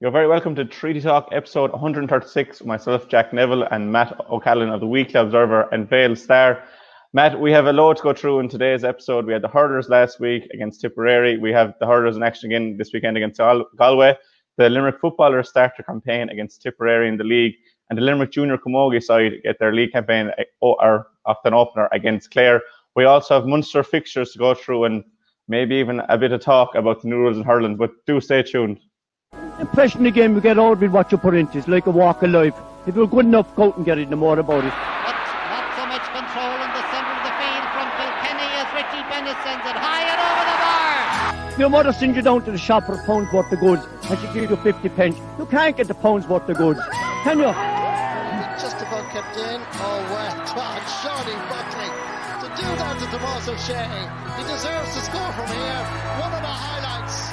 You're very welcome to Treaty Talk, episode 136, with myself, Jack Neville, and Matt O'Callaghan of the Weekly Observer and Vale Star. Matt, we have a lot to go through in today's episode. We had the hurlers last week against Tipperary. We have the hurlers in action again this weekend against Galway. The Limerick footballers start their campaign against Tipperary in the league, and the Limerick junior camogie side get their league campaign off an opener against Clare. We also have Munster fixtures to go through and maybe even a bit of talk about the new rules in hurling, but do stay tuned. The impression again we get out with what you put into it. It's like a walk of life. If you're good enough, go out and get it, no more about it. But not so much control in the centre of the field from Phil Kenny as Richie Bennett sends it high and over the bar. Your mother sends you down to the shop for a pound's worth of goods and she gives you 50 pence. You can't get the pound's worth of goods, can you? Just about kept in. Oh, well, Johnny Buckley. To do that to Tomás O'Shea, he deserves to score from here. One of the highlights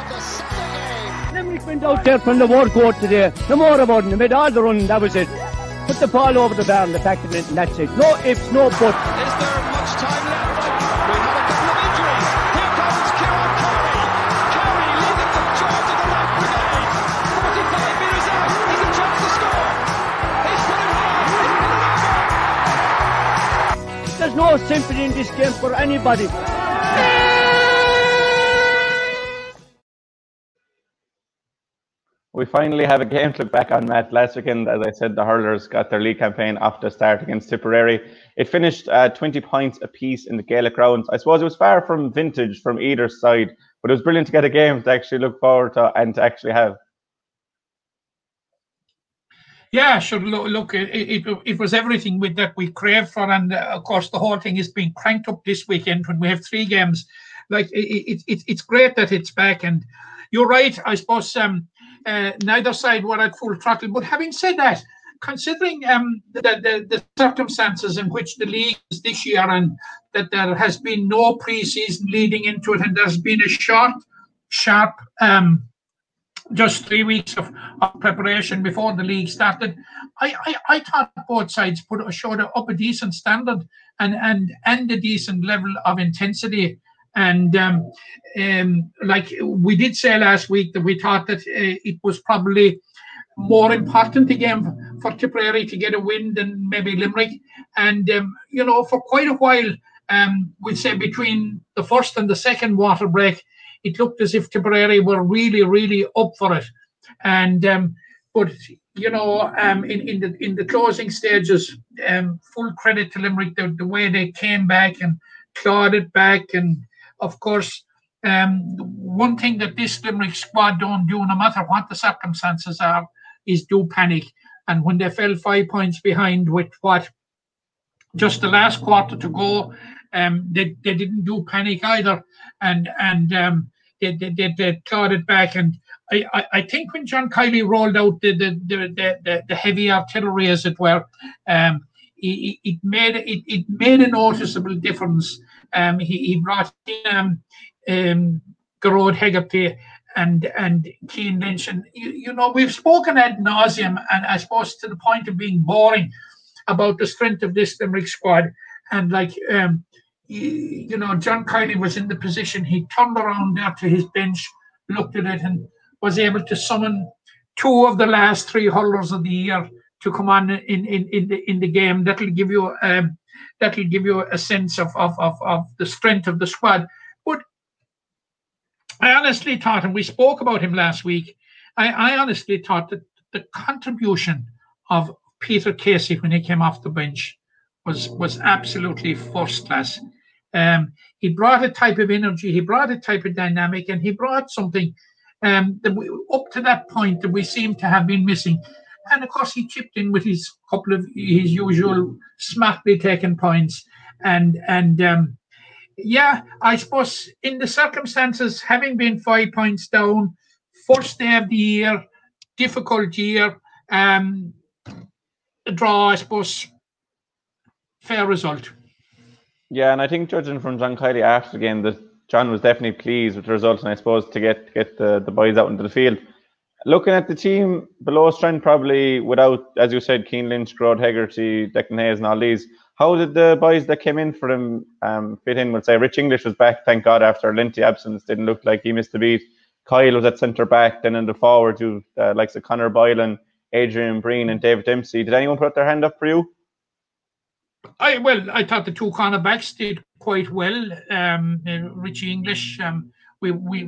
of the Sunday game. Limerick went out there from the war court today. No more about it. They made all the run, that was it. Put the ball over the bar and the back of it, and that's it. No ifs, no buts. Is there much time left? We've had a couple of injuries. Here comes Keane Sheehan. Carey leading the charge of the right brigade. 45 metres out. He's a chance to score. He's put it high. There's no sympathy in this game for anybody. We finally have a game to look back on, Matt. Last weekend, as I said, the hurlers got their league campaign off the start against Tipperary. It finished 20 points apiece in the Gaelic rounds. I suppose it was far from vintage from either side, but it was brilliant to get a game to actually look forward to and to actually have. Yeah, sure. Look, it was everything that we craved for, and of course, the whole thing is being cranked up this weekend when we have three games. Like it's great that it's back, and you're right. I suppose neither side were at full throttle. But having said that, considering the circumstances in which the league is this year and that there has been no pre-season leading into it and there's been a sharp, just 3 weeks of preparation before the league started, I thought both sides showed up a decent standard and a decent level of intensity. And like we did say last week, that we thought that it was probably more important again for Tipperary to get a win than maybe Limerick. And, for quite a while, we'd say between the first and the second water break, it looked as if Tipperary were really, really up for it. And in the closing stages, full credit to Limerick, the way they came back and clawed it back. And of course, one thing that this Limerick squad don't do, no matter what the circumstances are, is do panic. And when they fell 5 points behind with just the last quarter to go, they didn't do panic either, and they clawed it back. And I think when John Kiley rolled out the heavy artillery, as it were, it made a noticeable difference. He brought in Gearóid Hegarty and Keane Lynch, and we've spoken ad nauseum, and I suppose to the point of being boring, about the strength of this Limerick squad. And John Kiley was in the position. He turned around there to his bench, looked at it, and was able to summon two of the last three hurlers of the year to come on in the game. That'll give you a sense of the strength of the squad. But I honestly thought, and we spoke about him last week, I honestly thought that the contribution of Peter Casey when he came off the bench was absolutely first class. He brought a type of energy, he brought a type of dynamic, and he brought something that up to that point that we seemed to have been missing. And of course, he chipped in with his couple of his usual smartly taken points. And I suppose in the circumstances, having been 5 points down, first day of the year, difficult year, a draw, I suppose, fair result. Yeah, and I think judging from John Kiley after the game, that John was definitely pleased with the result, and I suppose to get the boys out into the field. Looking at the team below strength, probably without, as you said, Keane Lynch, Gearóid Hegarty, Declan Hannon, and all these, how did the boys that came in for them fit in? We'll say Rich English was back, thank God, after a lengthy absence. Didn't look like he missed the beat. Kyle was at centre back. Then in the forwards, you likes of Conor Boylan, Adrian Breen, and David Dempsey. Did anyone put their hand up for you? I thought the two corner backs did quite well. Richie English, we'd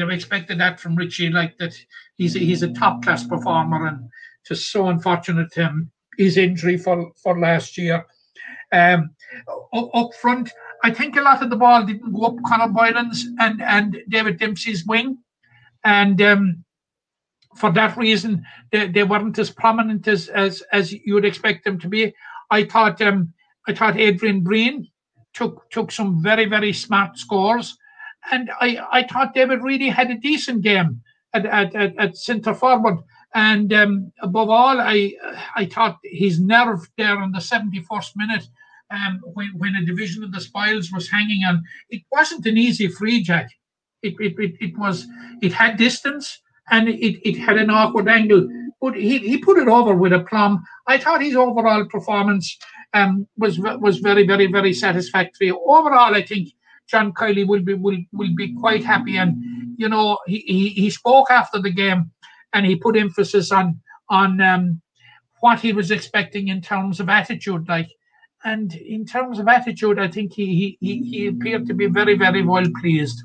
have expected that from Richie, like that he's a top class performer, and just so unfortunate his injury for last year. Up front, I think a lot of the ball didn't go up Conor Boylan's and David Dempsey's wing, and for that reason they weren't as prominent as you would expect them to be. I thought Adrian Breen took some very, very smart scores, and I thought David really had a decent game at centre forward. And above all, I thought his nerve there in the 71st minute, when a division of the spoils was hanging on. It wasn't an easy free, Jack. It had distance, and it had an awkward angle. But he put it over with aplomb. I thought his overall performance was very, very, very satisfactory. Overall, I think John Kiley will be quite happy. And, you know, he spoke after the game, and he put emphasis on what he was expecting in terms of attitude, like. And in terms of attitude, I think he appeared to be very, very well pleased.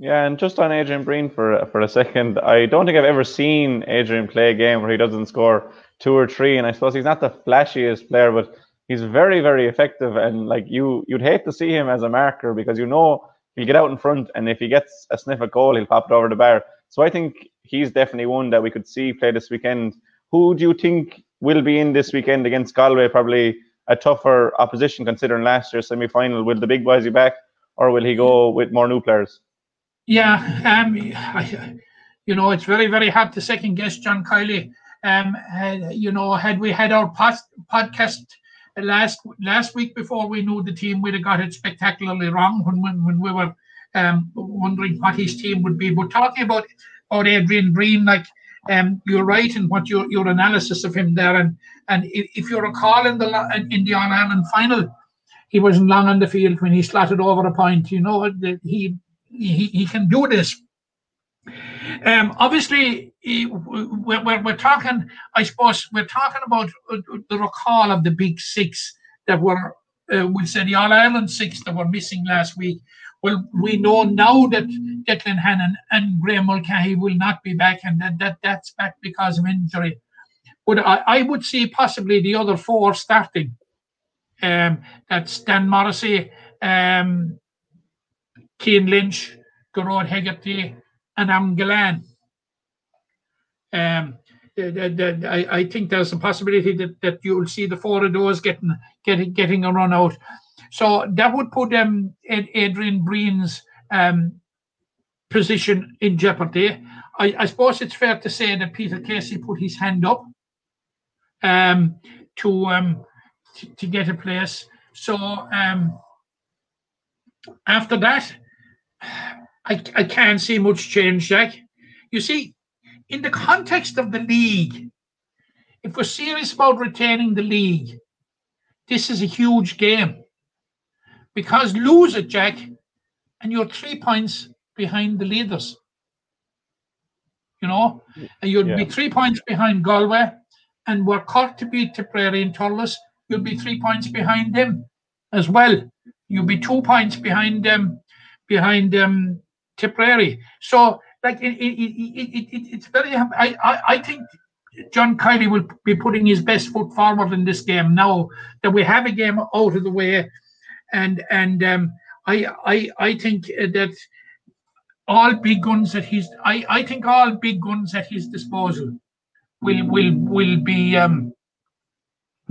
Yeah, and just on Adrian Breen for a second, I don't think I've ever seen Adrian play a game where he doesn't score two or three. And I suppose he's not the flashiest player, but he's very, very effective. And like you'd hate to see him as a marker, because you know he'll get out in front, and if he gets a sniff at goal, he'll pop it over the bar. So I think he's definitely one that we could see play this weekend. Who do you think will be in this weekend against Galway? Probably a tougher opposition considering last year's semi-final. Will the big boys be back, or will he go with more new players? Yeah, it's very, very hard to second guess John Kiley. Had we had our podcast last week before we knew the team, we'd have got it spectacularly wrong when we were wondering what his team would be. But talking about Adrian Breen, like, you're right in what your analysis of him there, and if you recall in the All Ireland final, he wasn't long on the field when he slotted over a point. You know that he can do this. Obviously, we're talking about the recall of the big six that were, we'll say the All Ireland six that were missing last week. Well, we know now that Declan Hannon and Graham Mulcahy will not be back, and that's back because of injury. But I would see possibly the other four starting. That's Dan Morrissey, Keane Lynch, Gearóid Hegarty, and Amgalan. I think there's a possibility that you'll see the four of those getting a run out. So that would put Adrian Breen's position in jeopardy. I suppose it's fair to say that Peter Casey put his hand up to get a place. So after that, I can't see much change, Jack. You see, in the context of the league, if we're serious about retaining the league, this is a huge game. Because lose it, Jack, and you're 3 points behind the leaders. You know, and you'd be 3 points behind Galway, and were Cork to beat Tipperary and Turles, you'd be 3 points behind them as well. You'd be 2 points behind them, Tipperary. So, like, it's very. I think John Kiley will be putting his best foot forward in this game now that we have a game out of the way. And I think that all big guns at his disposal will be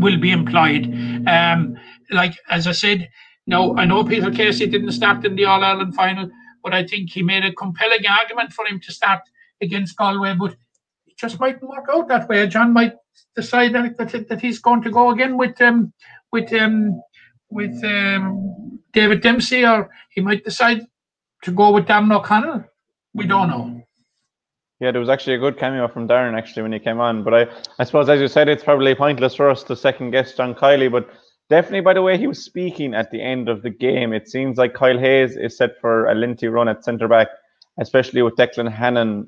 employed. Like as I said, now I know Peter Casey didn't start in the All Ireland final, but I think he made a compelling argument for him to start against Galway. But it just mightn't work out that way. John might decide that he's going to go again with David Dempsey, or he might decide to go with Darren O'Connell. We don't know. Yeah, there was actually a good cameo from Darren actually when he came on. But I suppose, as you said, it's probably pointless for us to second guess John Kiley. But definitely, by the way he was speaking at the end of the game, it seems like Kyle Hayes is set for a Linty run at centre back, especially with Declan Hannon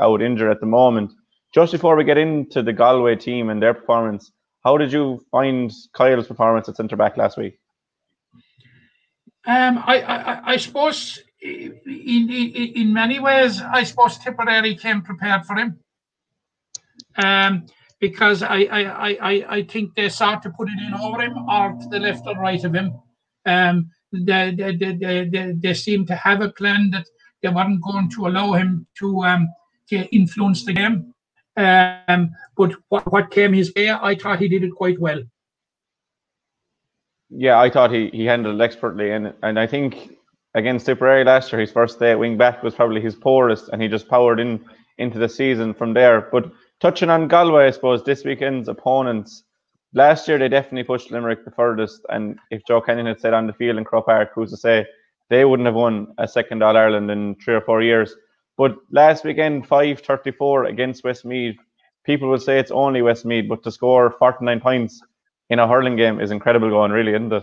out injured at the moment. Just before we get into the Galway team and their performance, how did you find Kyle's performance at centre-back last week? I suppose in many ways, I suppose Tipperary came prepared for him. Because I think they sought to put it in over him or to the left or right of him. They seemed to have a plan that they weren't going to allow him to influence the game. But what came his way, I thought he did it quite well. Yeah, I thought he handled it expertly. And I think against Tipperary last year, his first day at wing back was probably his poorest, and he just powered into the season from there. But touching on Galway, I suppose, this weekend's opponents, last year they definitely pushed Limerick the furthest, and if Joe Canning had said on the field in Crow Park, who's to say, they wouldn't have won a second All-Ireland in 3 or 4 years. But last weekend, 5-34 against Westmeath. People will say it's only Westmeath, but to score 49 points in a hurling game is incredible going, really, isn't it?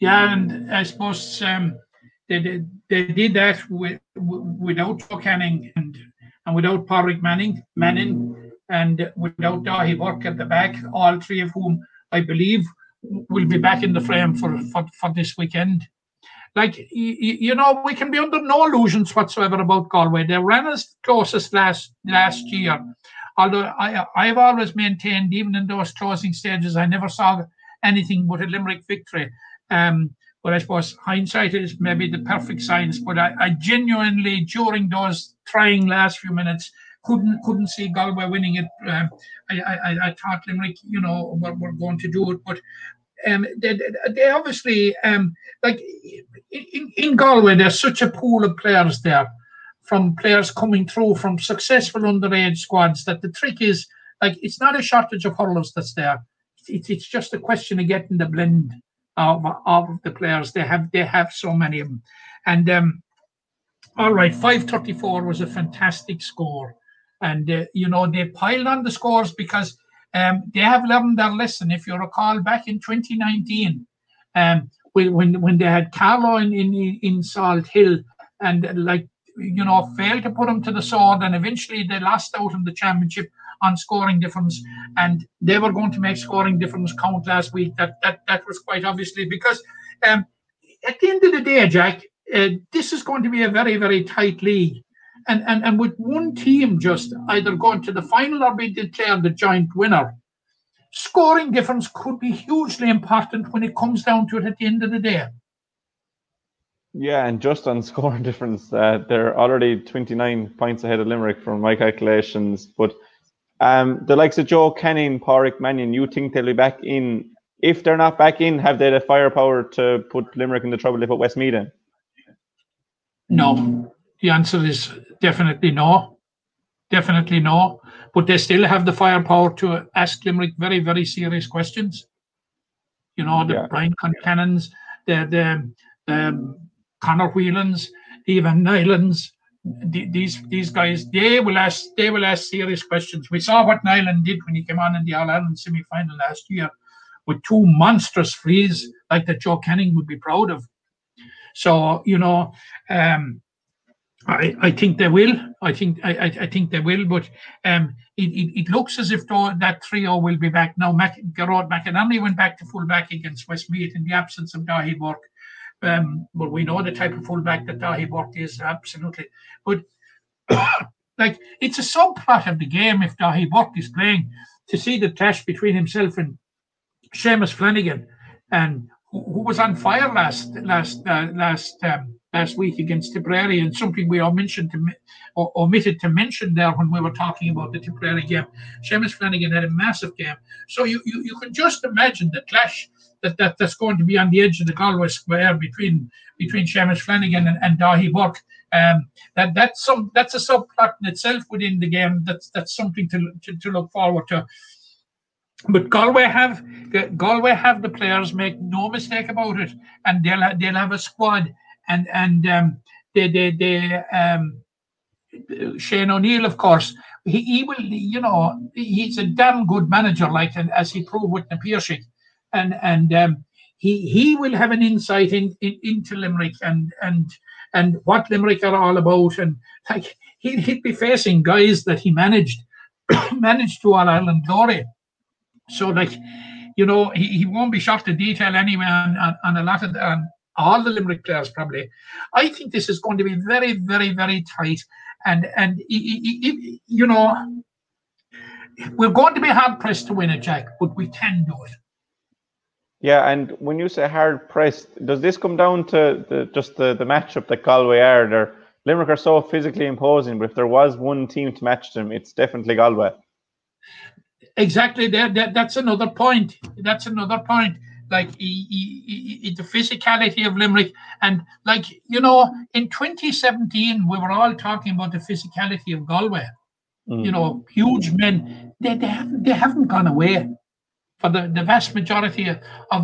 Yeah, and I suppose they did that without Joe Canning and without Patrick Mannion and without Dáithí Burke at the back, all three of whom, I believe, will be back in the frame for this weekend. Like, you know, we can be under no illusions whatsoever about Galway. They ran us closest last year. Although I've always maintained, even in those closing stages, I never saw anything but a Limerick victory. But I suppose hindsight is maybe the perfect science. But I genuinely, during those trying last few minutes, couldn't see Galway winning it. I thought Limerick, you know, were going to do it. But they obviously, like in Galway, there's such a pool of players there, from players coming through from successful underage squads, that the trick is, like, it's not a shortage of hurlers that's there. It's just a question of getting the blend of the players. They have so many of them. And all right, 5-34 was a fantastic score. And, you know, they piled on the scores because they have learned their lesson. If you recall, back in 2019, when they had Carlo in Salt Hill and, like, you know, failed to put him to the sword, and eventually they lost out on the championship on scoring difference, and they were going to make scoring difference count last week. That was quite obviously because at the end of the day, Jack, this is going to be a very, very tight league. And with one team just either going to the final or being declared the joint winner, scoring difference could be hugely important when it comes down to it at the end of the day. Yeah, and just on scoring difference, they're already 29 points ahead of Limerick from my calculations. But the likes of Joe Canning, Pádraig Mannion, you think they'll be back in? If they're not back in, have they the firepower to put Limerick in the trouble they put Westmeath in? No. The answer is definitely no. Definitely no. But they still have the firepower to ask Limerick very, very serious questions. You know, the Brian Concannons, the Conor Whelans, even Nylands, these guys, they will ask serious questions. We saw what Nyland did when he came on in the All-Ireland semi-final last year with two monstrous frees like that Joe Canning would be proud of. So, you know, I think they will. I think they will. But it looks as if that trio will be back now. Gearóid McInerney went back to fullback against Westmeath in the absence of Dáithí Burke. But we know the type of fullback that Dáithí Burke is, absolutely. But like, it's a subplot of the game if Dáithí Burke is playing. To see the clash between himself and Seamus Flanagan, and who was on fire last week against Tipperary, and something we omitted to mention there when we were talking about the Tipperary game. Seamus Flanagan had a massive game. So you can just imagine the clash that's going to be on the edge of the Galway square between Seamus Flanagan and Dáithí Burke. That's a subplot in itself within the game. That's something to look forward to. But Galway have the players, make no mistake about it, and they'll have a squad. And Shane O'Neill, of course, he will, you know, he's a damn good manager, like, and as he proved with Napiershik, and he will have an insight into Limerick, and and what Limerick are all about. And like he'd be facing guys that he managed to All-Ireland glory. So like, you know, he won't be short of detail anyway on a lot of on all the Limerick players probably. I think this is going to be very, very, very tight. And you know, we're going to be hard-pressed to win it, Jack, but we can do it. Yeah, and when you say hard-pressed, does this come down to the matchup that Galway are? Limerick are so physically imposing, but if there was one team to match them, it's definitely Galway. Exactly. That's another point. Like the physicality of Limerick. And like, you know, in 2017, we were all talking about the physicality of Galway. Mm. You know, huge men. They haven't gone away. For the vast majority of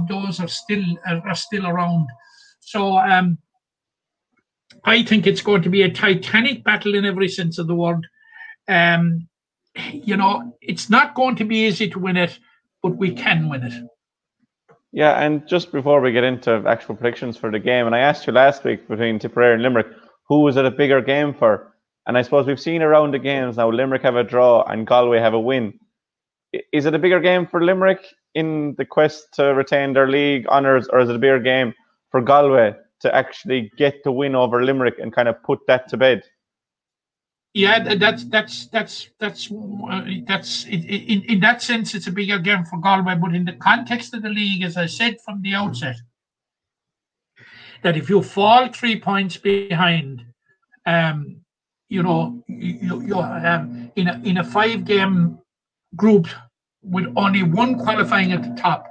those are still around. So I think it's going to be a titanic battle in every sense of the word. You know, it's not going to be easy to win it, but we can win it. Yeah, and just before we get into actual predictions for the game, and I asked you last week between Tipperary and Limerick, who was it a bigger game for? And I suppose we've seen around the games now, Limerick have a draw and Galway have a win. Is it a bigger game for Limerick in the quest to retain their league honours, or is it a bigger game for Galway to actually get the win over Limerick and kind of put that to bed? Yeah, that's in that sense, it's a bigger game for Galway. But in the context of the league, as I said from the outset, that if you fall 3 points behind, you know, you're in a five-game group with only one qualifying at the top,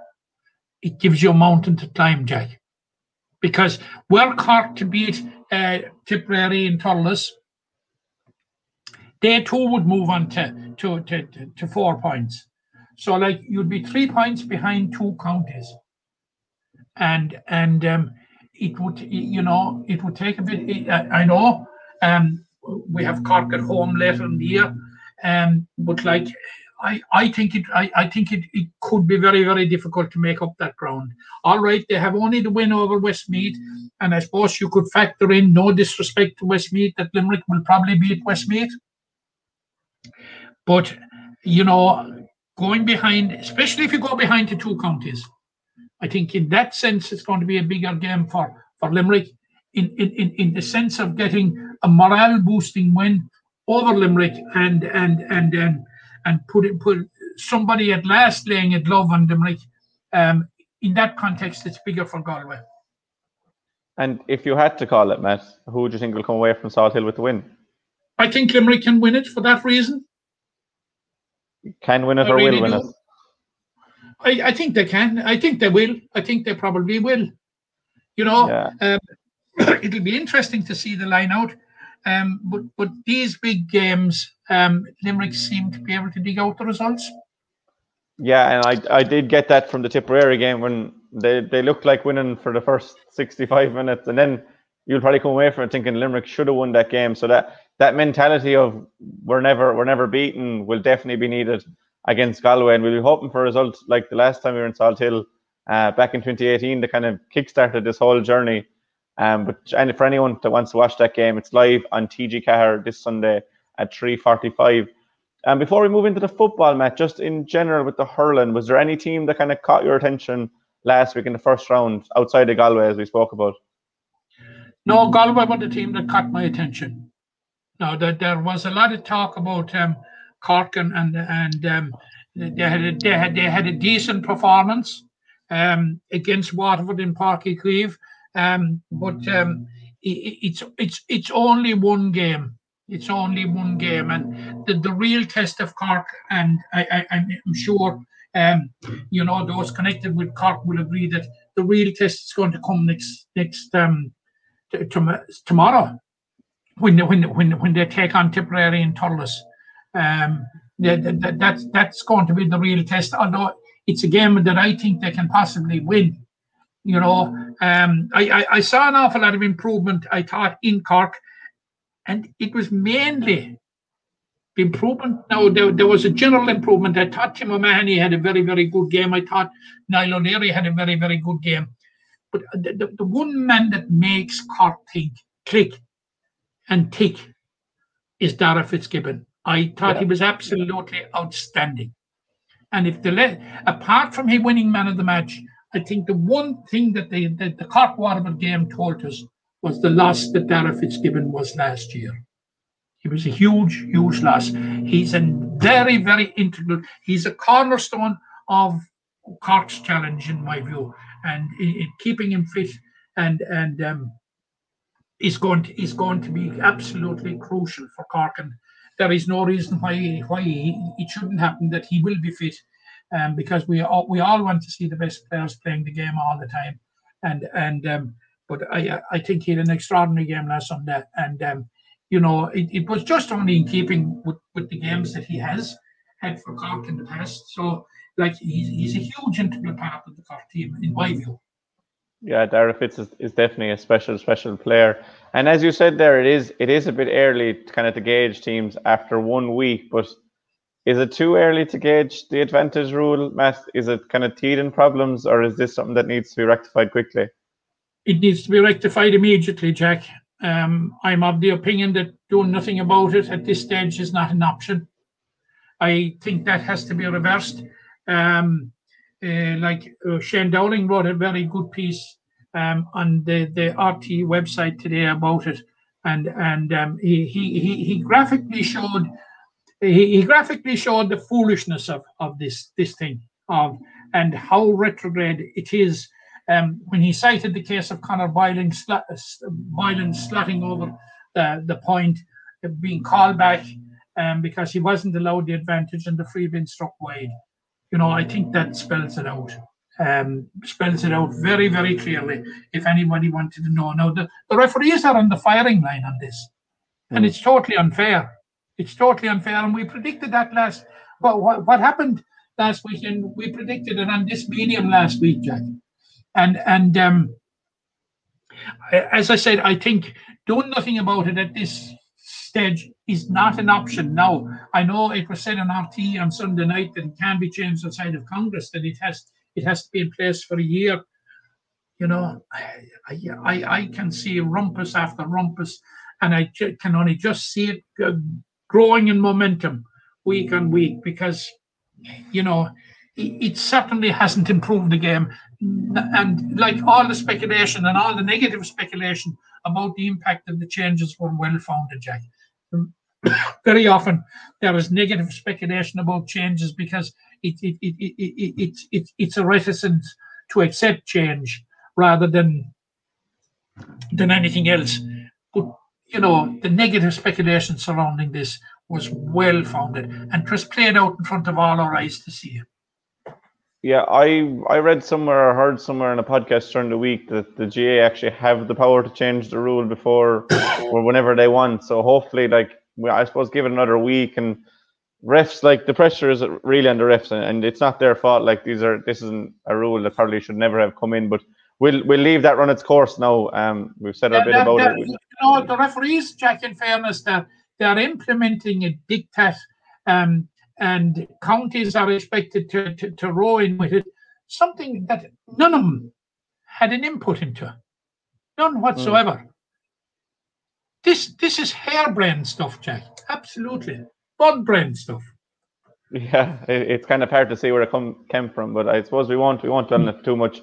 it gives you a mountain to climb, Jack. Because were Cork to beat Tipperary and Turles, they too would move on to 4 points. So like you'd be 3 points behind two counties, and it would take a bit. I know we have Cork at home later in the year, but like. I think it could be very, very difficult to make up that ground. All right, they have only the win over Westmeath, and I suppose you could factor in, no disrespect to Westmeath, that Limerick will probably beat Westmeath. But, you know, going behind, especially if you go behind the two counties, I think in that sense it's going to be a bigger game for Limerick in the sense of getting a morale-boosting win over Limerick and put somebody at last laying a glove on them. Like, in that context, it's bigger for Galway. And if you had to call it, Matt, who do you think will come away from Salt Hill with the win? I think Limerick can win it for that reason. Can win it or really will win it? I think they can. I think they will. I think they probably will. You know, yeah. It'll be interesting to see the line out. But these big games, Limerick seem to be able to dig out the results. Yeah, and I did get that from the Tipperary game when they looked like winning for the first 65 minutes, and then you'll probably come away from it thinking Limerick should have won that game. So that mentality of we're never beaten will definitely be needed against Galway, and we'll be hoping for results like the last time we were in Salt Hill back in 2018 that kind of kickstarted this whole journey. But for anyone that wants to watch that game, it's live on TG Cahir this Sunday at 3:45. And before we move into the football, Matt, just in general with the hurling, was there any team that kind of caught your attention last week in the first round outside of Galway, as we spoke about? No, Galway were the team that caught my attention. Now, there was a lot of talk about Cork, and they had a decent performance against Waterford in Parkycleeve. But it's only one game. It's only one game, and the real test of Cork, and I'm sure, you know, those connected with Cork will agree that the real test is going to come tomorrow when they take on Tipperary and Turles. That's going to be the real test. Although it's a game that I think they can possibly win. You know, I saw an awful lot of improvement, I thought, in Cork, and it was mainly the improvement. No, there was a general improvement. I thought Tim O'Mahony had a very, very good game. I thought Niall O'Leary had a very, very good game. But the one man that makes Cork think click and tick is Darragh Fitzgibbon. I thought he was absolutely outstanding. And if apart from him winning man of the match, I think the one thing that the Cork Waterford game told us was the loss that Darragh Fitzgibbon was last year. It was a huge, huge loss. He's a very, very integral. He's a cornerstone of Cork's challenge, in my view, and keeping him fit and is going to be absolutely crucial for Cork. And there is no reason why it shouldn't happen that he will be fit, because we all want to see the best players playing the game all the time. But I think he had an extraordinary game last Sunday, and it was just only in keeping with the games that he has had for Cork in the past. So he's a huge integral part of the Cork team, in my view. Yeah, Darragh Fitz is definitely a special player. And as you said there, it is a bit early kind of to gauge teams after 1 week, but is it too early to gauge the advantage rule, Matt? Is it kind of teething problems, or is this something that needs to be rectified quickly? It needs to be rectified immediately, Jack. I'm of the opinion that doing nothing about it at this stage is not an option. I think that has to be reversed. Shane Dowling wrote a very good piece on the RT website today about it, and he graphically showed the foolishness of this thing and how retrograde it is. When he cited the case of Conor Boylan slotting over the point, being called back because he wasn't allowed the advantage and the free bin struck wide. I think that spells it out. Very, very clearly, if anybody wanted to know. Now, the referees are on the firing line on this, and it's totally unfair. And we predicted that last... Well, what happened last weekend, we predicted it on this medium last week, Jack. And as I said, I think doing nothing about it at this stage is not an option now. I know it was said on RT on Sunday night that it can be changed outside of Congress, that it has to be in place for a year. I can see rumpus after rumpus, and I can only just see it growing in momentum week on week, because it certainly hasn't improved the game. And all the speculation and all the negative speculation about the impact of the changes were well-founded, Jack. Very often there is negative speculation about changes because it's a reticence to accept change rather than anything else. But the negative speculation surrounding this was well-founded and was played out in front of all our eyes to see it. Yeah, I read somewhere or heard somewhere in a podcast during the week that the GA actually have the power to change the rule before or whenever they want. So hopefully, I suppose, give it another week, and refs, the pressure is really on the refs, and it's not their fault. This isn't a rule that probably should never have come in, but we'll leave that run its course now. We've said a bit about it. The referees, Jack, in fairness, they're implementing a diktat. And counties are expected to row in with it, something that none of them had an input into, none whatsoever. This is harebrained stuff, Jack. Absolutely, bud-brained stuff. Yeah, it's kind of hard to see where it came from, but I suppose we won't dwell on it too much.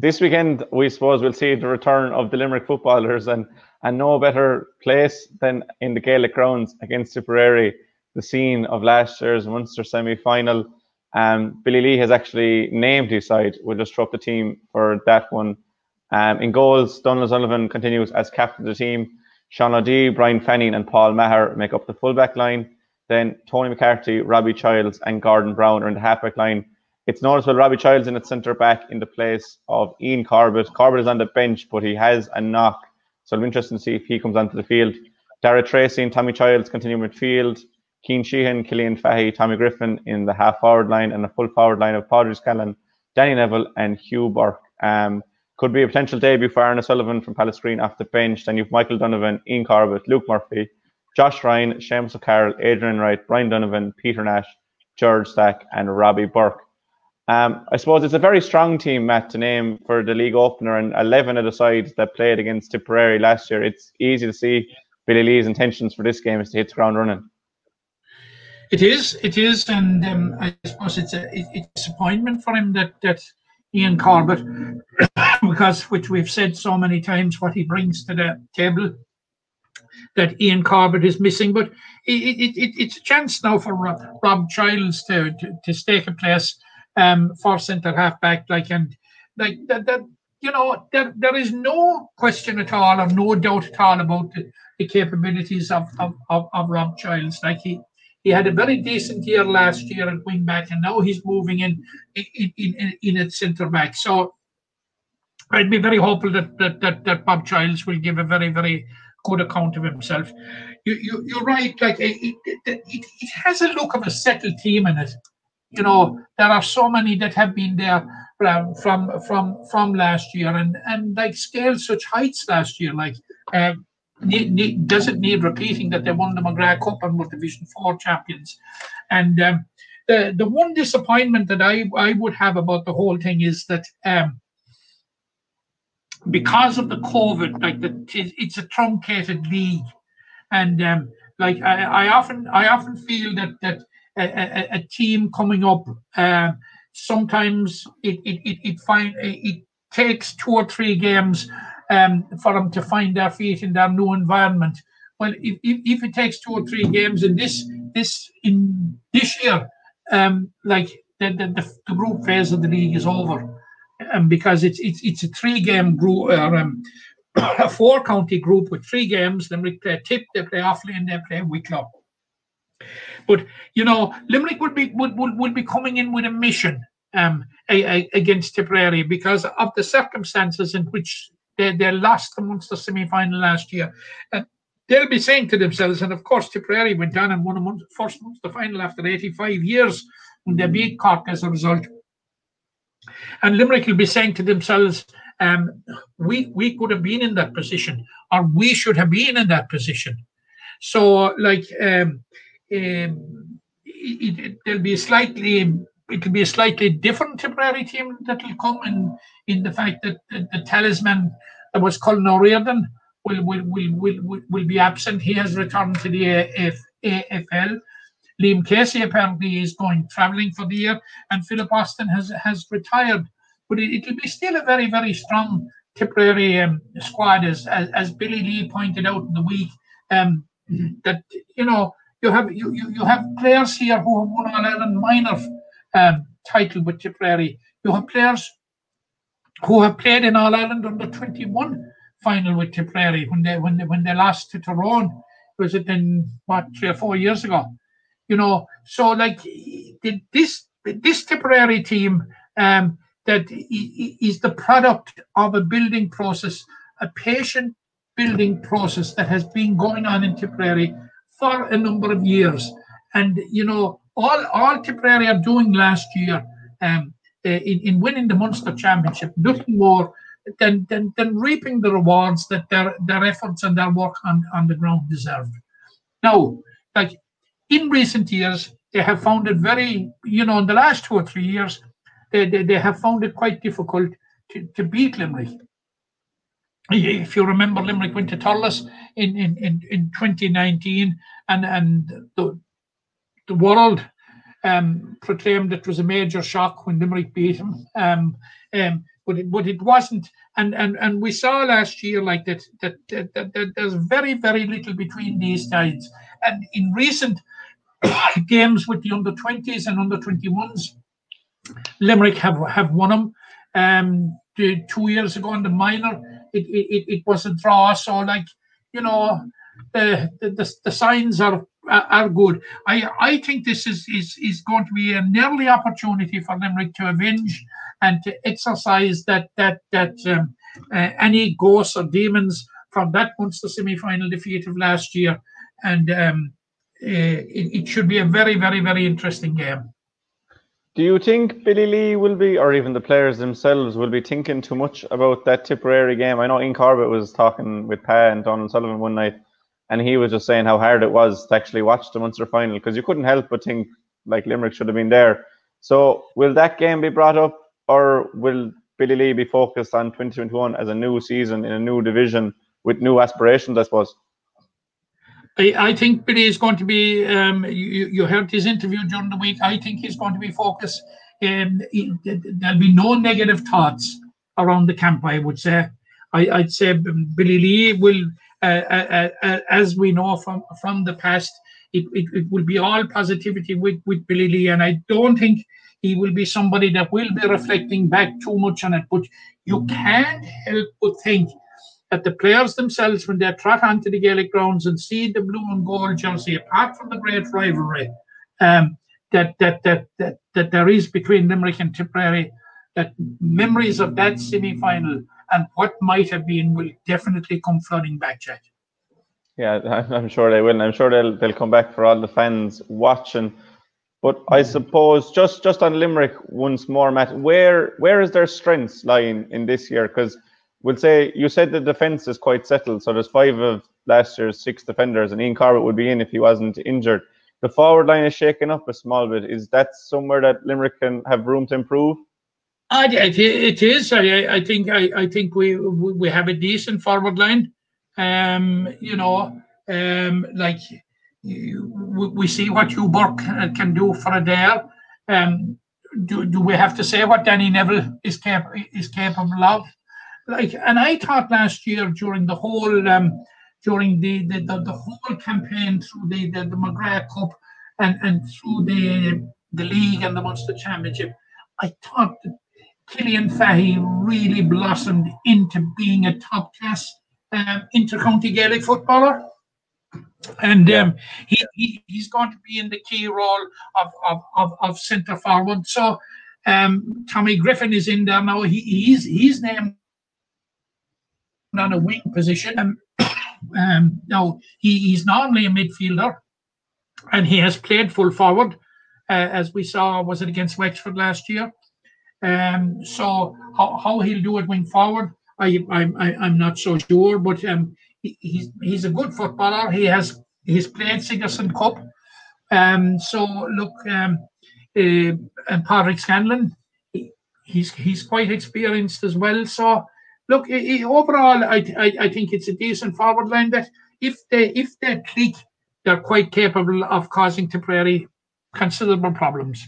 This weekend, we suppose we'll see the return of the Limerick footballers, and no better place than in the Gaelic grounds against Tipperary, the scene of last year's Munster semi-final. Billy Lee has actually named his side. We'll just drop the team for that one. In goals, Donald Sullivan continues as captain of the team. Sean O'Dea, Brian Fanning and Paul Maher make up the full-back line. Then Tony McCarthy, Robbie Childs and Gordon Brown are in the half-back line. It's noticeable Robbie Childs in at centre-back in the place of Ian Corbett. Corbett is on the bench, but he has a knock, so it'll be interesting to see if he comes onto the field. Darragh Tracy and Tommy Childs continue midfield. Keane Sheehan, Killian Fahey, Tommy Griffin in the half-forward line, and the full-forward line of Padraig Callan, Danny Neville and Hugh Burke. Could be a potential debut for Aaron O'Sullivan from Palace Green off the bench. Then you've Michael Donovan, Ian Corbett, Luke Murphy, Josh Ryan, Seamus O'Carroll, Adrian Wright, Brian Donovan, Peter Nash, George Stack and Robbie Burke. I suppose it's a very strong team, Matt, to name for the league opener, and 11 of the sides that played against Tipperary last year. It's easy to see Billy Lee's intentions for this game is to hit the ground running. It is, and I suppose it's a disappointment for him that Ian Corbett, because which we've said so many times what he brings to the table, that Ian Corbett is missing. But it's a chance now for Rob Childs to stake a place for centre half back, there is no question at all or no doubt at all about the capabilities of Rob Childs. He had a very decent year last year at wing back, and now he's moving in at centre back. So I'd be very hopeful that Bob Childs will give a very, very good account of himself. You're right. It has a look of a settled team in it. You know, there are so many that have been there from last year, and scaled such heights last year. Does it need repeating that they won the McGrath Cup and were Division 4 champions? And the one disappointment that I would have about the whole thing is that because of the COVID, it's a truncated league, and I often feel that a team coming up, sometimes it takes 2 or 3 games for them to find their feet in their new environment. Well, if it takes 2 or 3 games in this year, the group phase of the league is over, because it's a 3-game group, a 4-county group with 3 games. Then we play Tip, they play Offaly, they play Wicklow. But you know, Limerick would be coming in with a mission against Tipperary because of the circumstances in which they lost the Munster semi-final last year. And they'll be saying to themselves, and of course Tipperary went down and won the first Munster final after 85 years when they beat Cork as a result. And Limerick will be saying to themselves, we could have been in that position, or we should have been in that position. So it'll be a slightly different Tipperary team that will come in the fact that the talisman that was Colin O'Riordan will be absent. He has returned to the AFL. Liam Casey apparently is going travelling for the year, and Philip Austin has retired. But it'll be still a very, very strong Tipperary squad, as Billy Lee pointed out in the week. That you know, you have players here who have won an All-Ireland minor title with Tipperary. You have players who have played in All-Ireland under 21 final with Tipperary when they lost to Tyrone. Was it then 3 or 4 years ago? You know, so this Tipperary team that is the product of a patient building process that has been going on in Tipperary for a number of years. And you know, all Tipperary are doing last year in winning the Munster Championship, nothing more than reaping the rewards that their efforts and their work on the ground deserve. Now, in recent years, they have found it very, you know, in the last 2 or 3 years, they have found it quite difficult to beat Limerick. If you remember, Limerick went to Turles in 2019, and the world proclaimed it was a major shock when Limerick beat him. But it wasn't. And we saw last year that there's very, very little between these sides. And in recent games with the under-20s and under-21s, Limerick have won them. 2 years ago in the minor, it was a draw. So, the signs are good. I think this is going to be an early opportunity for Limerick to avenge and to exercise that any ghosts or demons from that Munster semi-final defeat of last year. And it should be a very, very, very interesting game. Do you think Billy Lee will be, or even the players themselves, will be thinking too much about that Tipperary game? I know Ian Corbett was talking with Pa and Donald Sullivan one night, and he was just saying how hard it was to actually watch the Munster final, because you couldn't help but think Limerick should have been there. So will that game be brought up, or will Billy Lee be focused on 2021 as a new season in a new division with new aspirations, I suppose? I think Billy is going to be, you heard his interview during the week, I think he's going to be focused. There'll be no negative thoughts around the camp, I would say. I'd say Billy Lee will, as we know from the past, it will be all positivity with Billy Lee, and I don't think he will be somebody that will be reflecting back too much on it. But you can't help but think that the players themselves, when they trot onto the Gaelic grounds and see the blue and gold jersey, apart from the great rivalry that there is between Limerick and Tipperary, that memories of that semi-final and what might have been will definitely come flooding back, Jack. Yeah, I'm sure they will. I'm sure they'll come back for all the fans watching. But I suppose just on Limerick once more, Matt, where is their strengths lying in this year? Because we'll say, you said the defence is quite settled. So there's 5 of last year's 6 defenders, and Ian Corbett would be in if he wasn't injured. The forward line is shaken up a small bit. Is that somewhere that Limerick can have room to improve? It is. I think we have a decent forward line. We see what Hugh Burke can do for Adair. Do we have to say what Danny Neville is capable of? And I thought last year during the whole during the whole campaign through the McGrath Cup and through the league and the Munster Championship, I thought that Killian Fahey really blossomed into being a top class intercounty Gaelic footballer. And he's going to be in the key role of centre forward. So Tommy Griffin is in there now. He's named on a wing position. Now he's normally a midfielder, and he has played full forward, as we saw. Was it against Wexford last year? So how he'll do it wing forward, I'm not so sure. But he's a good footballer. He's played Sigerson Cup. So look, and Patrick Scanlon, he's quite experienced as well. So look, overall, I think it's a decent forward line that if they click, they're quite capable of causing Tipperary considerable problems.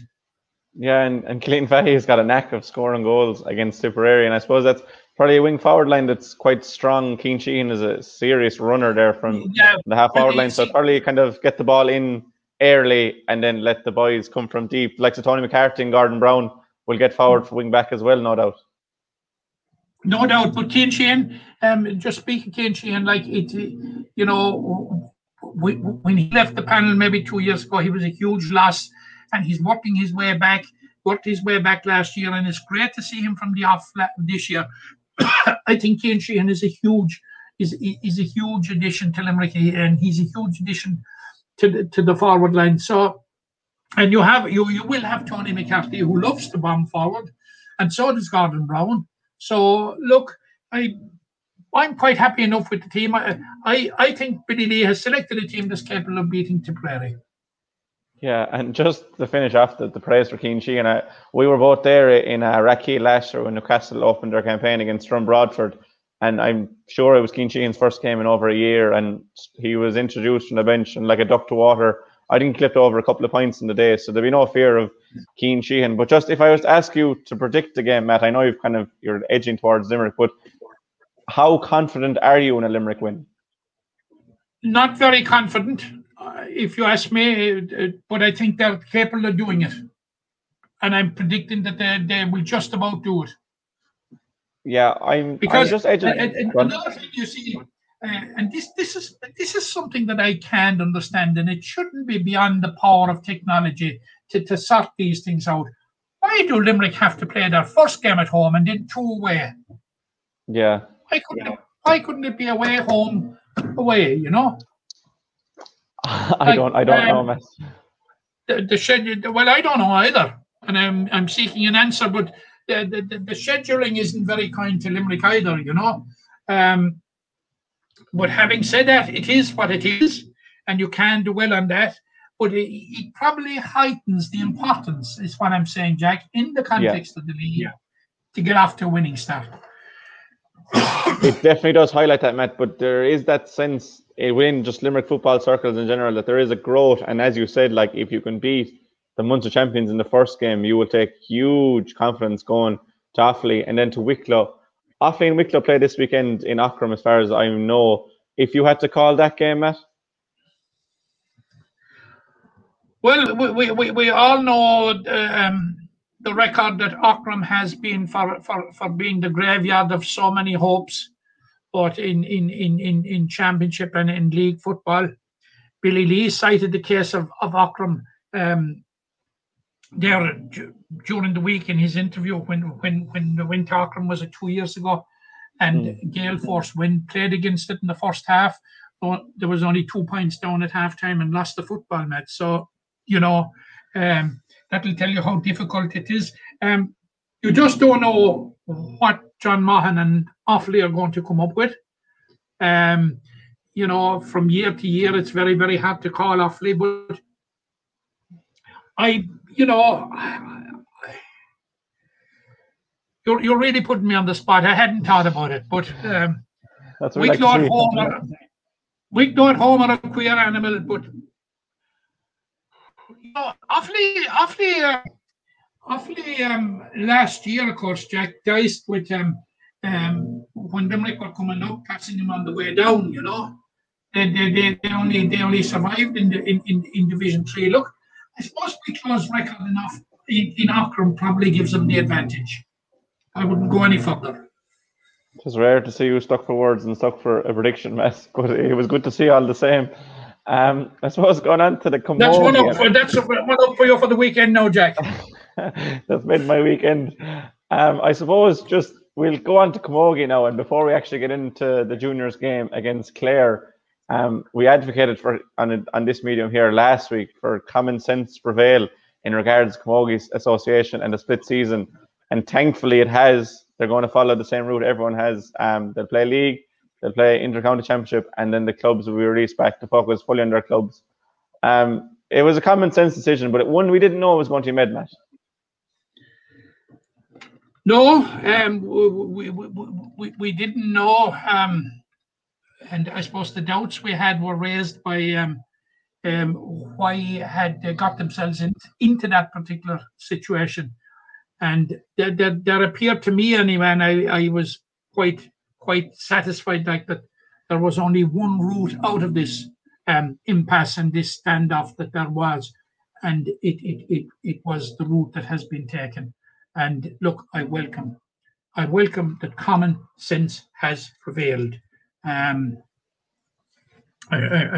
Yeah, and Killian Fahey has got a knack of scoring goals against Tipperary, and I suppose that's probably a wing forward line that's quite strong. Keane Sheehan is a serious runner there from the half forward line, so probably kind of get the ball in early and then let the boys come from deep. Like so Tony McCarthy and Gordon Brown will get forward for wing back as well, no doubt. No doubt, but Keane Sheehan, just speaking Keane Sheehan, like it, you know, when he left the panel maybe 2 years ago, he was a huge loss, and he's working his way back. Worked his way back last year, and it's great to see him from the off this year. I think Keane Sheehan is a huge addition to Limerick, and he's a huge addition to the forward line. So, and you will have Tony McCarthy, who loves to bomb forward, and so does Gordon Brown. So look, I'm quite happy enough with the team. I think Billy Lee has selected a team that's capable of beating Tipperary. Yeah, and just to finish off the praise for Keane Sheehan, we were both there in Rakeel last year when Newcastle opened their campaign against Drumbrotford, and I'm sure it was Keane Sheehan's first game in over a year, and he was introduced from the bench and like a duck to water. I think he clipped over a couple of points in the day, so there'd be no fear of Keane Sheehan. But just if I was to ask you to predict the game, Matt, I know you're edging towards Limerick, but how confident are you in a Limerick win? Not very confident, if you ask me, but I think they're capable of doing it. And I'm predicting that they will just about do it. Yeah, I'm just edging. Another thing you see, and this is something that I can't understand, and it shouldn't be beyond the power of technology to sort these things out. Why do Limerick have to play their first game at home and then 2 away? Yeah. Why couldn't it be away, you know? I don't know, Matt. The schedule. Well, I don't know either, and I'm seeking an answer. But the scheduling isn't very kind to Limerick either, you know. But having said that, it is what it is, and you can do well on that. But it probably heightens the importance, is what I'm saying, Jack, in the context of the league to get off to a winning start. It definitely does highlight that, Matt, but there is that sense within just Limerick football circles in general that there is a growth. And as you said, like, if you can beat the Munster champions in the first game, you will take huge confidence going to Offaly and then to Wicklow. Offaly and Wicklow play this weekend in Ockram, as far as I know. If you had to call that game, Matt? Well, we all know the record that Ockram has been for being the graveyard of so many hopes, but in championship and in league football. Billy Lee cited the case of Ockram there during the week in his interview when the win to Ockram was 2 years ago, and Gale Force win, played against it in the first half. There was only 2 points down at halftime and lost the football match. So, you know, that'll tell you how difficult it is. You just don't know what John Mahon and Offaly are going to come up with. You know, from year to year, it's very, very hard to call Offaly. But you're really putting me on the spot. I hadn't thought about it, but Wicklow at home are a queer animal, but. Awfully, last year, of course, Jack, diced with when Limerick were coming up, catching them on the way down, you know. They only survived in Division 3. Look, I suppose Wicklow's record enough in Ockram probably gives them the advantage. I wouldn't go any further. It was rare to see you stuck for words and stuck for a prediction, Matt, but it was good to see all the same. I suppose going on to the Commodia. That's one up for you for the weekend now, Jack. That's made my weekend. I suppose just we'll go on to Camogie now, and before we actually get into the juniors game against Clare, we advocated for on this medium here last week for common sense prevail in regards to Camogie's association and the split season, and thankfully it has. They're going to follow the same route everyone has. They'll play league. They'll play inter-county championship, and then the clubs will be released back to focus fully on their clubs. It was a common sense decision, but one we didn't know was going to be made, Matt. No, we didn't know, and I suppose the doubts we had were raised by why had they got themselves into that particular situation, and there appeared to me anyway, and I was quite satisfied like that there was only one route out of this impasse and this standoff that there was, and it was the route that has been taken. And look, I welcome that common sense has prevailed. I'm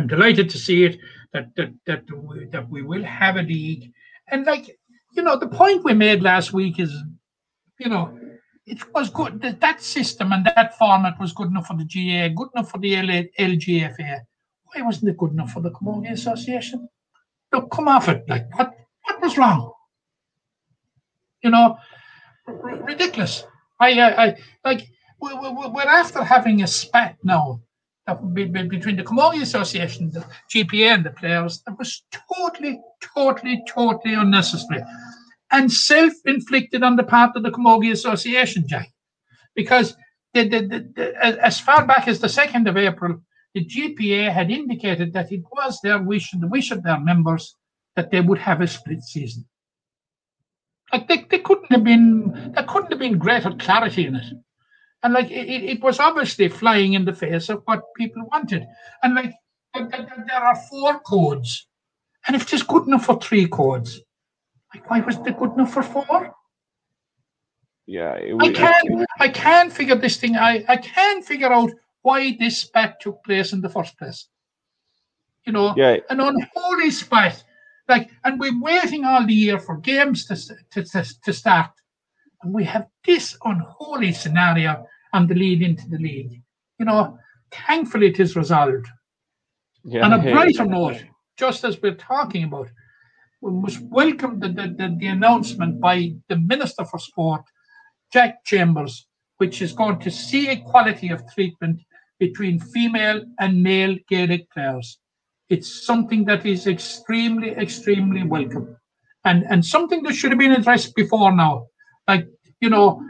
delighted to see it that we will have a league. And like, you know, the point we made last week is, you know, it was good. That system and that format was good enough for the GA, good enough for the LGFA. Why wasn't it good enough for the Camogie Association? Look, come off it. Like, what was wrong? You know, ridiculous. We're after having a spat now that would be between the Camogie Association, the GPA, and the players. That was totally unnecessary. And self-inflicted on the part of the Camogie Association, Jack, because as far back as the 2nd of April, the GPA had indicated that it was their wish and the wish of their members that they would have a split season. Like there couldn't have been greater clarity in it, and like it was obviously flying in the face of what people wanted. And like there are 4 codes, and if it's good enough for 3 codes. Like, why wasn't it good enough for 4? Yeah, I can't figure this thing. I can't figure out why this spat took place in the first place. You know, an unholy spat. Like, and we're waiting all the year for games to start, and we have this unholy scenario on the lead into the league. You know, thankfully it is resolved. Yeah, on a brighter note, just as we're talking about. We must welcome the announcement by the Minister for Sport, Jack Chambers, which is going to see equality of treatment between female and male Gaelic players. It's something that is extremely, extremely welcome, and something that should have been addressed before now. Like, you know,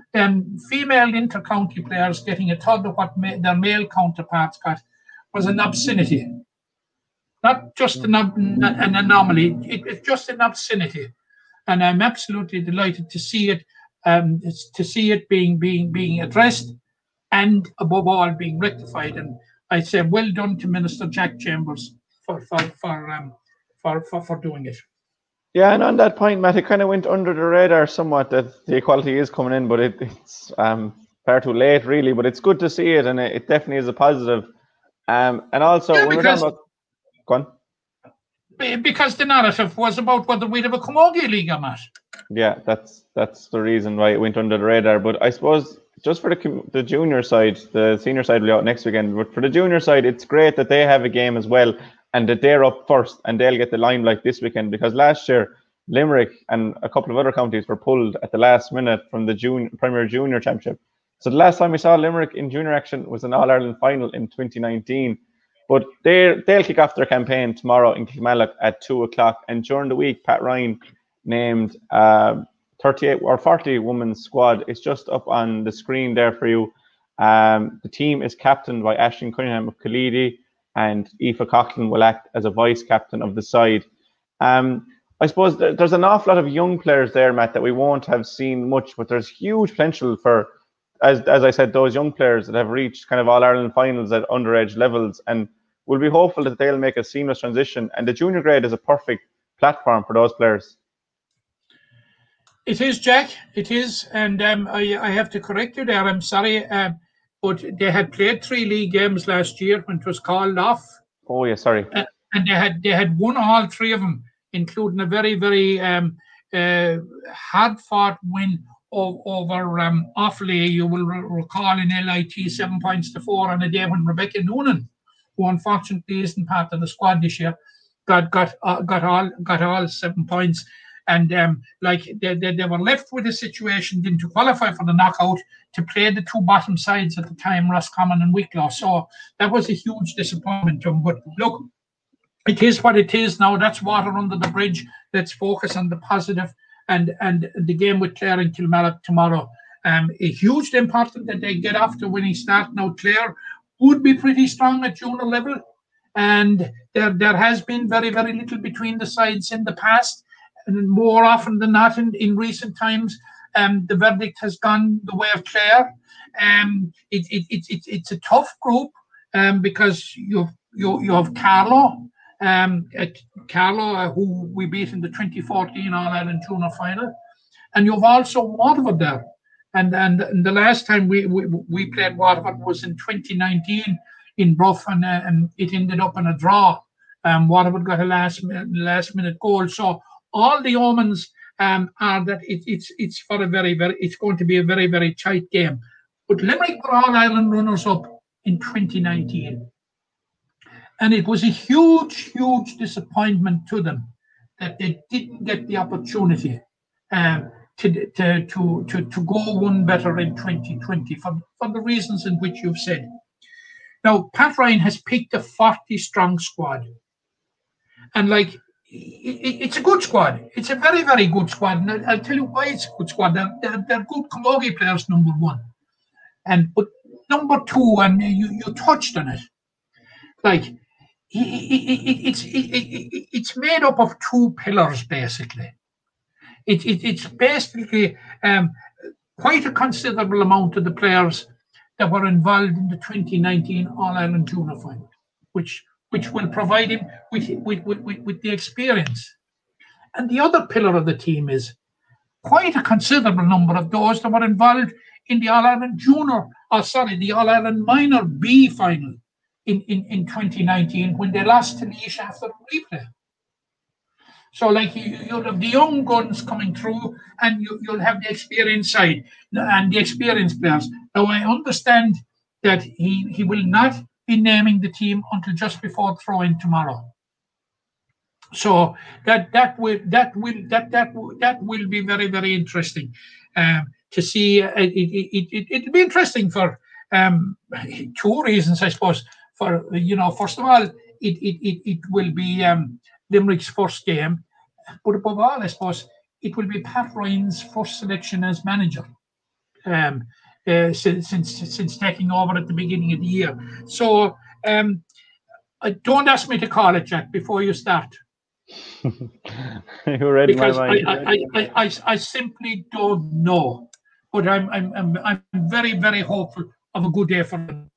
female inter-county players getting a third of what their male counterparts got was an obscenity. Not just an anomaly, it's just an obscenity. And I'm absolutely delighted to see it being addressed and, above all, being rectified. And I say well done to Minister Jack Chambers for doing it. Yeah, and on that point, Matt, it kind of went under the radar somewhat that the equality is coming in, but it's far too late, really. But it's good to see it, and it definitely is a positive. And also, yeah, when we're talking about... Go on. Because the narrative was about whether we'd have a Camogie League or not. Yeah, that's the reason why it went under the radar. But I suppose just for the junior side, the senior side will be out next weekend. But for the junior side, it's great that they have a game as well, and that they're up first and they'll get the limelight this weekend, because last year Limerick and a couple of other counties were pulled at the last minute from the Premier Junior Championship. So the last time we saw Limerick in junior action was an All-Ireland final in 2019. But they'll kick off their campaign tomorrow in Kilmallock at 2 o'clock. And during the week, Pat Ryan named 38 or 40 women's squad. It's just up on the screen there for you. The team is captained by Ashton Cunningham of Kildee, and Aoife Coughlan will act as a vice-captain of the side. I suppose there's an awful lot of young players there, Matt, that we won't have seen much, but there's huge potential for, as I said, those young players that have reached kind of All-Ireland finals at underage levels, and we'll be hopeful that they'll make a seamless transition. And the junior grade is a perfect platform for those players. It is, Jack. It is. And I have to correct you there. I'm sorry. But they had played 3 league games last year when it was called off. Oh, yeah, sorry. And they had won all 3 of them, including a very, very hard-fought win over Offaly. You will recall in LIT 7-4 on a day when Rebecca Noonan, who unfortunately isn't part of the squad this year, got all 7 points. And they were left with a situation then to qualify for the knockout to play the 2 bottom sides at the time, Roscommon and Wicklow. So that was a huge disappointment to them. But look, it is what it is now. That's water under the bridge. Let's focus on the positive. And the game with Clare and Kilmallock tomorrow. It's hugely important that they get off to winning start now. Clare would be pretty strong at junior level, and there has been very, very little between the sides in the past. And more often than not in recent times, the verdict has gone the way of Clare. It's a tough group because you have Carlow, who we beat in the 2014 All-Ireland Junior Final, and you've also Waterford there. And the last time we played Waterford was in 2019 in Brough, and it ended up in a draw. Waterford got a last minute goal. So all the omens are that it's for a very, very, it's going to be a very, very tight game. But Limerick were All-Ireland runners-up in 2019, and it was a huge, huge disappointment to them that they didn't get the opportunity to go one better in 2020 for the reasons in which you've said. Now, Pat Ryan has picked a 40-strong squad, and it's a good squad. It's a very, very good squad, and I'll tell you why it's a good squad. They're good Camogie players, number one. But number two, and you touched on it, it's made up of 2 pillars, basically. It's basically quite a considerable amount of the players that were involved in the 2019 All-Ireland Junior Final, which will provide him with the experience. And the other pillar of the team is quite a considerable number of those that were involved in the All-Ireland the All-Ireland Minor B Final in 2019 when they lost to Laois after the replay. So you'll have the young guns coming through, and you'll have the experienced side and the experienced players. Now, I understand that he will not be naming the team until just before throw-in tomorrow. So that will be very, very interesting to see. It'll be interesting for 2 reasons, I suppose. For first of all, it will be Limerick's first game, but above all, I suppose, it will be Pat Ryan's first selection as manager since taking over at the beginning of the year. So don't ask me to call it, Jack, before you start. You read my mind. I simply don't know, but I'm very, very hopeful of a good day for them.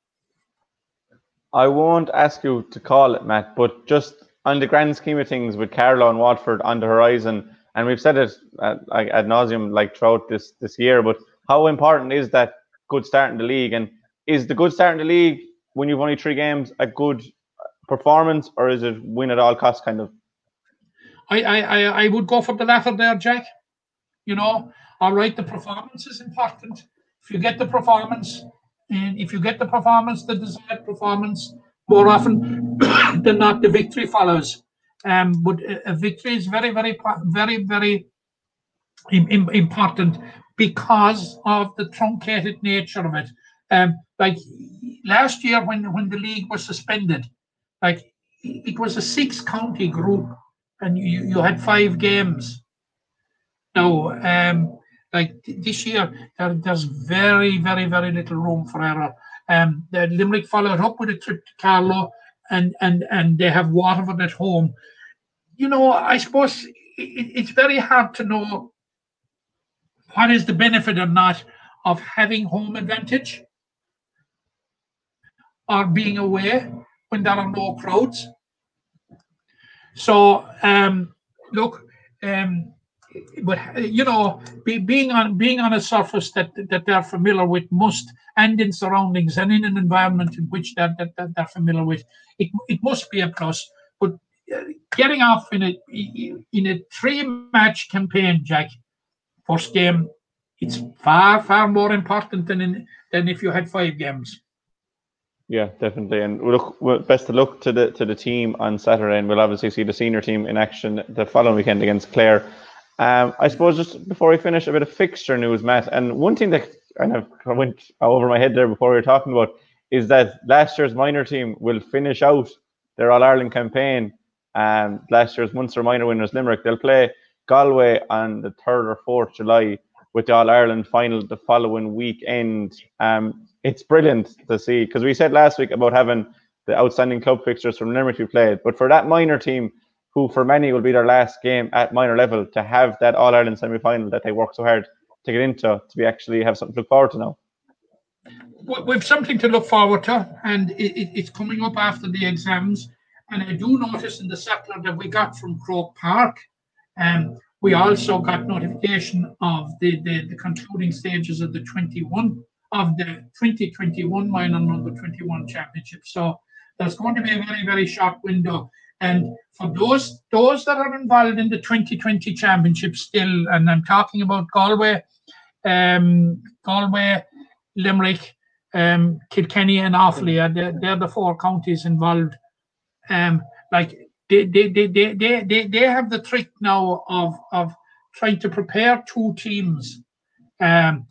I won't ask you to call it, Matt, but just on the grand scheme of things, with Carlow and Watford on the horizon, and we've said it ad nauseum throughout this year, but how important is that good start in the league? And is the good start in the league, when you've only three games, a good performance, or is it win at all costs kind of? I would go for the latter there, Jack. You know, all right, the performance is important. If you get the performance, and if you get the performance, the desired performance, more often than not, the victory follows. But a victory is very, very, very, very important because of the truncated nature of it. Like last year, when the league was suspended, like it was a six-county group, and you had five games. Now, this year, there's very, very, very little room for error. Limerick followed up with a trip to Carlow, and they have Waterford at home. You know, I suppose it's very hard to know what is the benefit or not of having home advantage or being away when there are no crowds. So, but you know, being on a surface that they're familiar with must, and in surroundings and in an environment in which they're familiar with, it must be a plus. But getting off in a three-match campaign, Jack, first game, it's far, far more important than if you had five games. Yeah, definitely. And look, best of luck to the team on Saturday, and we'll obviously see the senior team in action the following weekend against Clare. I suppose just before we finish, a bit of fixture news, Matt. And one thing that kind of went over my head there before we were talking about is that last year's minor team will finish out their All-Ireland campaign. Last year's Munster minor winners, Limerick, they'll play Galway on the 3rd or 4th July with the All-Ireland final the following weekend. It's brilliant to see, because we said last week about having the outstanding club fixtures from Limerick we played, but for that minor team, who for many will be their last game at minor level, to have that All-Ireland semi-final that they worked so hard to get into, to be actually have something to look forward to now. We've something to look forward to, and it's coming up after the exams. And I do notice in the settler that we got from Croke Park, we also got notification of the concluding stages of the 2021 minor number 21 championship. So there's going to be a very, very short window. And for those that are involved in the 2020 championship still, and I'm talking about Galway, Limerick, Kilkenny and Offaly, they're the four counties involved. They have the trick now of trying to prepare two teams. The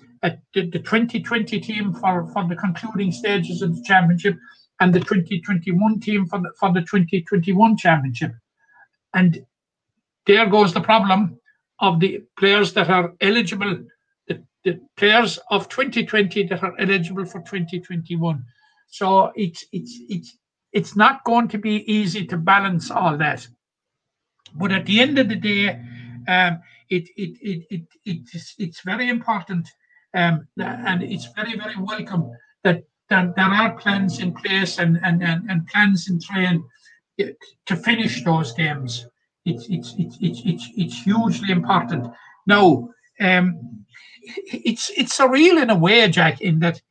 2020 team for the concluding stages of the championship, and the 2021 team for the 2021 championship. And there goes the problem of the players that are eligible, the players of 2020 that are eligible for 2021. So it's not going to be easy to balance all that. But at the end of the day, it's very important. And it's very, very welcome that there are plans in place and plans in train to finish those games. It's hugely important. Now, it's surreal in a way, Jack, in that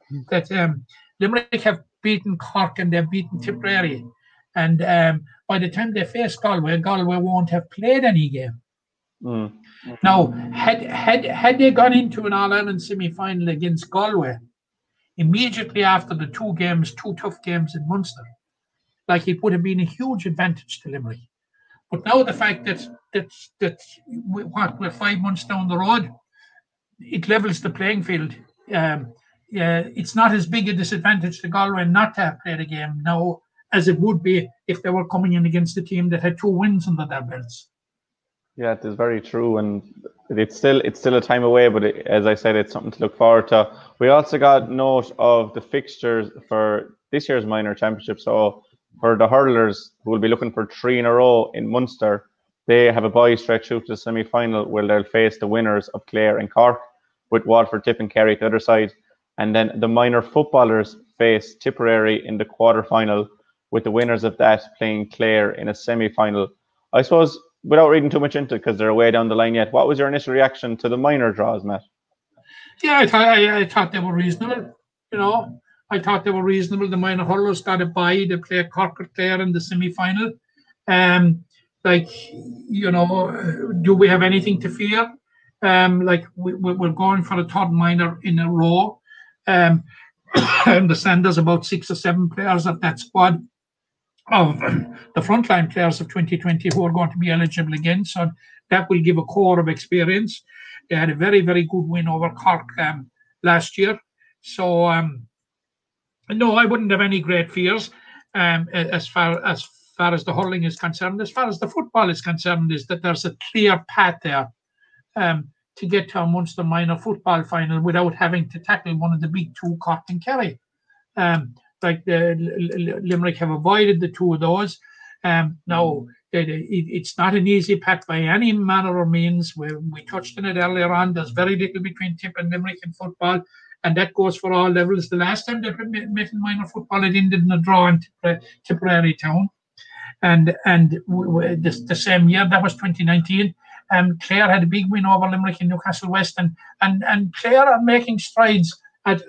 Limerick have beaten Cork and they've beaten Tipperary, and by the time they face Galway, Galway won't have played any game. Mm. Now, had they gone into an All-Ireland semi-final against Galway immediately after the two tough games in Munster, it would have been a huge advantage to Limerick. But now the fact that we're 5 months down the road, it levels the playing field. It's not as big a disadvantage to Galway not to have played a game now as it would be if they were coming in against a team that had 2 wins under their belts. Yeah, it is very true, and it's still a time away, but it, as I said, it's something to look forward to. We also got note of the fixtures for this year's minor championship. So for the hurlers, who will be looking for 3 in a row in Munster, they have a bye stretch through to the semi-final, where they'll face the winners of Clare and Cork, with Waterford, Tip and Kerry at the other side. And then the minor footballers face Tipperary in the quarter-final, with the winners of that playing Clare in a semi-final. I suppose, without reading too much into it, because they're way down the line yet, what was your initial reaction to the minor draws, Matt? Yeah, I thought they were reasonable. You know, I thought they were reasonable. The minor hurlers got a bye. They play Cork or Clare in the semi-final. Do we have anything to fear? We're going for a third minor in a row. I understand there's about 6 or 7 players of that squad of the frontline players of 2020 who are going to be eligible again. So that will give a core of experience. They had a very, very good win over Cork last year. So, no, I wouldn't have any great fears as far as the hurling is concerned. As far as the football is concerned, is that there's a clear path there to get to a Munster minor football final without having to tackle one of the big two, Cork and Kerry. Limerick have avoided the two of those. Now, it's not an easy path by any manner or means. We touched on it earlier on. There's very little between Tip and Limerick in football, and that goes for all levels. The last time they met in minor football, it ended in a draw in Tipperary Town. And the same year, that was 2019, Clare had a big win over Limerick in Newcastle West, and Clare are making strides at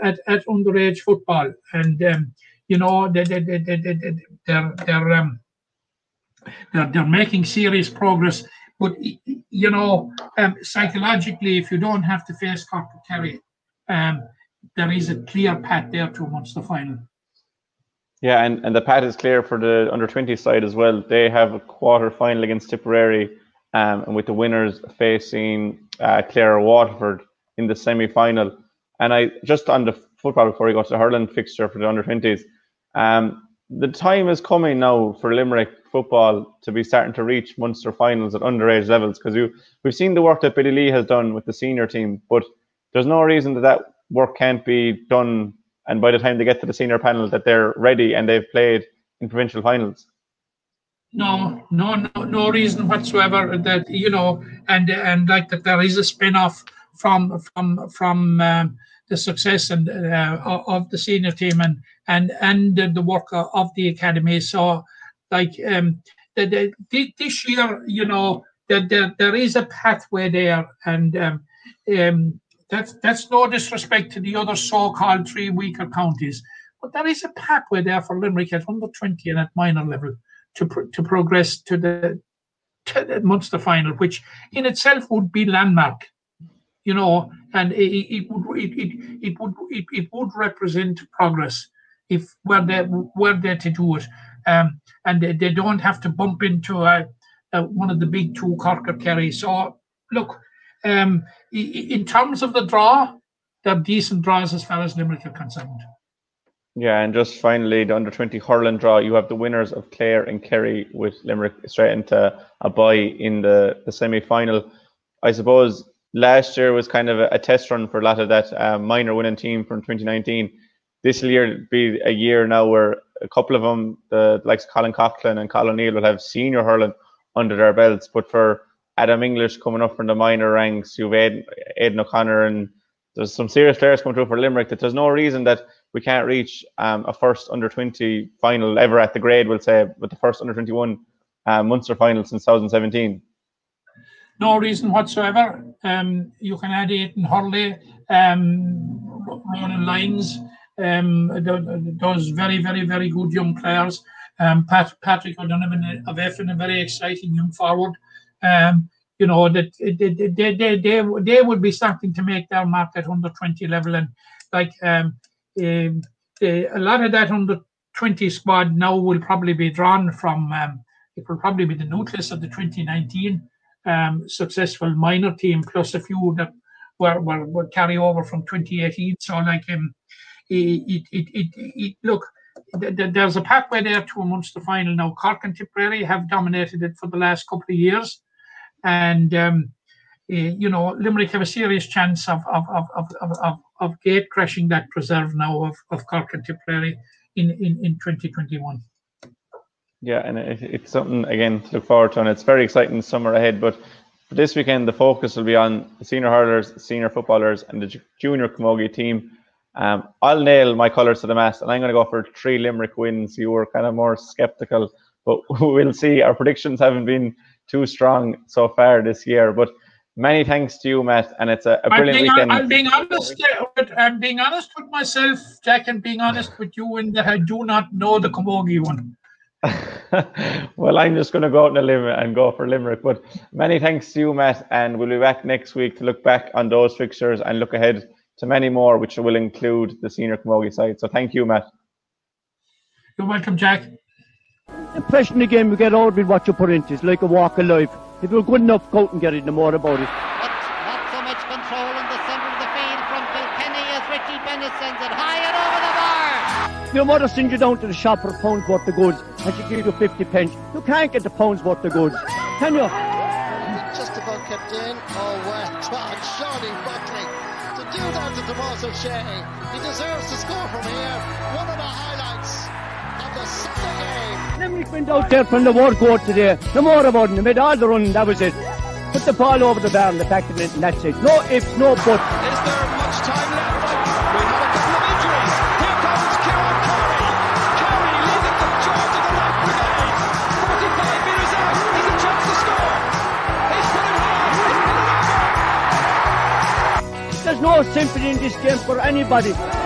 underage football, and they're making serious progress. But psychologically, if you don't have to face Cork or Kerry, there is a clear path there towards the final. Yeah, and the path is clear for the under-20 side as well. They have a quarter-final against Tipperary, and with the winners facing Clare or Waterford in the semi-final. And I just on the football before we go to the hurling fixture for the under-20s, the time is coming now for Limerick football to be starting to reach Munster finals at underage levels, because we've seen the work that Billy Lee has done with the senior team, but there's no reason that work can't be done, and by the time they get to the senior panel, that they're ready and they've played in provincial finals. No reason whatsoever that, that there is a spin-off from the success and of the senior team and the work of the academy. So, this year, there is a pathway there, and That's no disrespect to the other so-called 3 weaker counties, but there is a pathway there for Limerick at under 20 and at minor level to progress to the Munster final, which in itself would be landmark, and it would represent progress if were they to do it, and they don't have to bump into one of the big two, Cork or Kerry. So look. In terms of the draw, they're decent draws as far as Limerick are concerned. Yeah, and just finally, the under-20 hurling draw, you have the winners of Clare and Kerry with Limerick straight into a bye in the semi-final. I suppose last year was kind of a test run for a lot of that minor winning team from 2019. This year will be a year now where a couple of them, the likes of Colin Coughlin and Colin Neal, will have senior hurling under their belts, but for Adam English coming up from the minor ranks, you've Aidan O'Connor, and there's some serious players coming through for Limerick, that there's no reason that we can't reach a first under-20 final ever at the grade, we'll say, with the first under-21 Munster final since 2017. No reason whatsoever. You can add Aidan Hurley, Ronan Lyons, those very, very, very good young players. Patrick O'Donovan of Efton, a very exciting young forward. That they would be starting to make their mark at under 20 level, and a lot of that under 20 squad now will probably be drawn from it will probably be the nucleus of the 2019 successful minor team, plus a few that were carry over from 2018. So look, there's a pathway there to a Munster final now. Cork and Tipperary have dominated it for the last couple of years, and you know, Limerick have a serious chance of gate crashing that preserve now of Cork and Tipperary in 2021. Yeah, and it's something again to look forward to, and it's very exciting summer ahead. But for this weekend, the focus will be on the senior hurlers, senior footballers, and the junior camogie team. I'll nail my colours to the mast, and I'm going to go for 3 Limerick wins. You were kind of more sceptical, but we'll see. Our predictions haven't been too strong so far this year, but many thanks to you, Matt, and it's a brilliant weekend. I'm being honest with myself, Jack, and being honest with you in that I do not know the camogie one. Well, I'm just going to go out on a limb and go for Limerick. But many thanks to you, Matt, and we'll be back next week to look back on those fixtures and look ahead to many more, which will include the senior camogie side. So thank you, Matt. You're welcome, Jack. The impression of the game you get out with what you put into is like a walk of life. If you're good enough, go out and get it, no more about it. But not so much control in the centre of the field from Phil Kenny as Richie Bennett sends it high and over the bar. Your mother sends you down to the shop for a pound's worth of goods and she gives you 50 pence. You can't get the pound's worth of goods, can you? Just about kept in. Oh, well, Shawnee Buckley. To do that to Tomás O'Shea, he deserves to score from here. One of the highlights of the Sunday game. Limerick went out there from the war court today. No more about it. They made all the run, that was it. Put the ball over the bar and the back of it, and that's it. No ifs, no buts. Is there much time left? No sympathy in this game for anybody.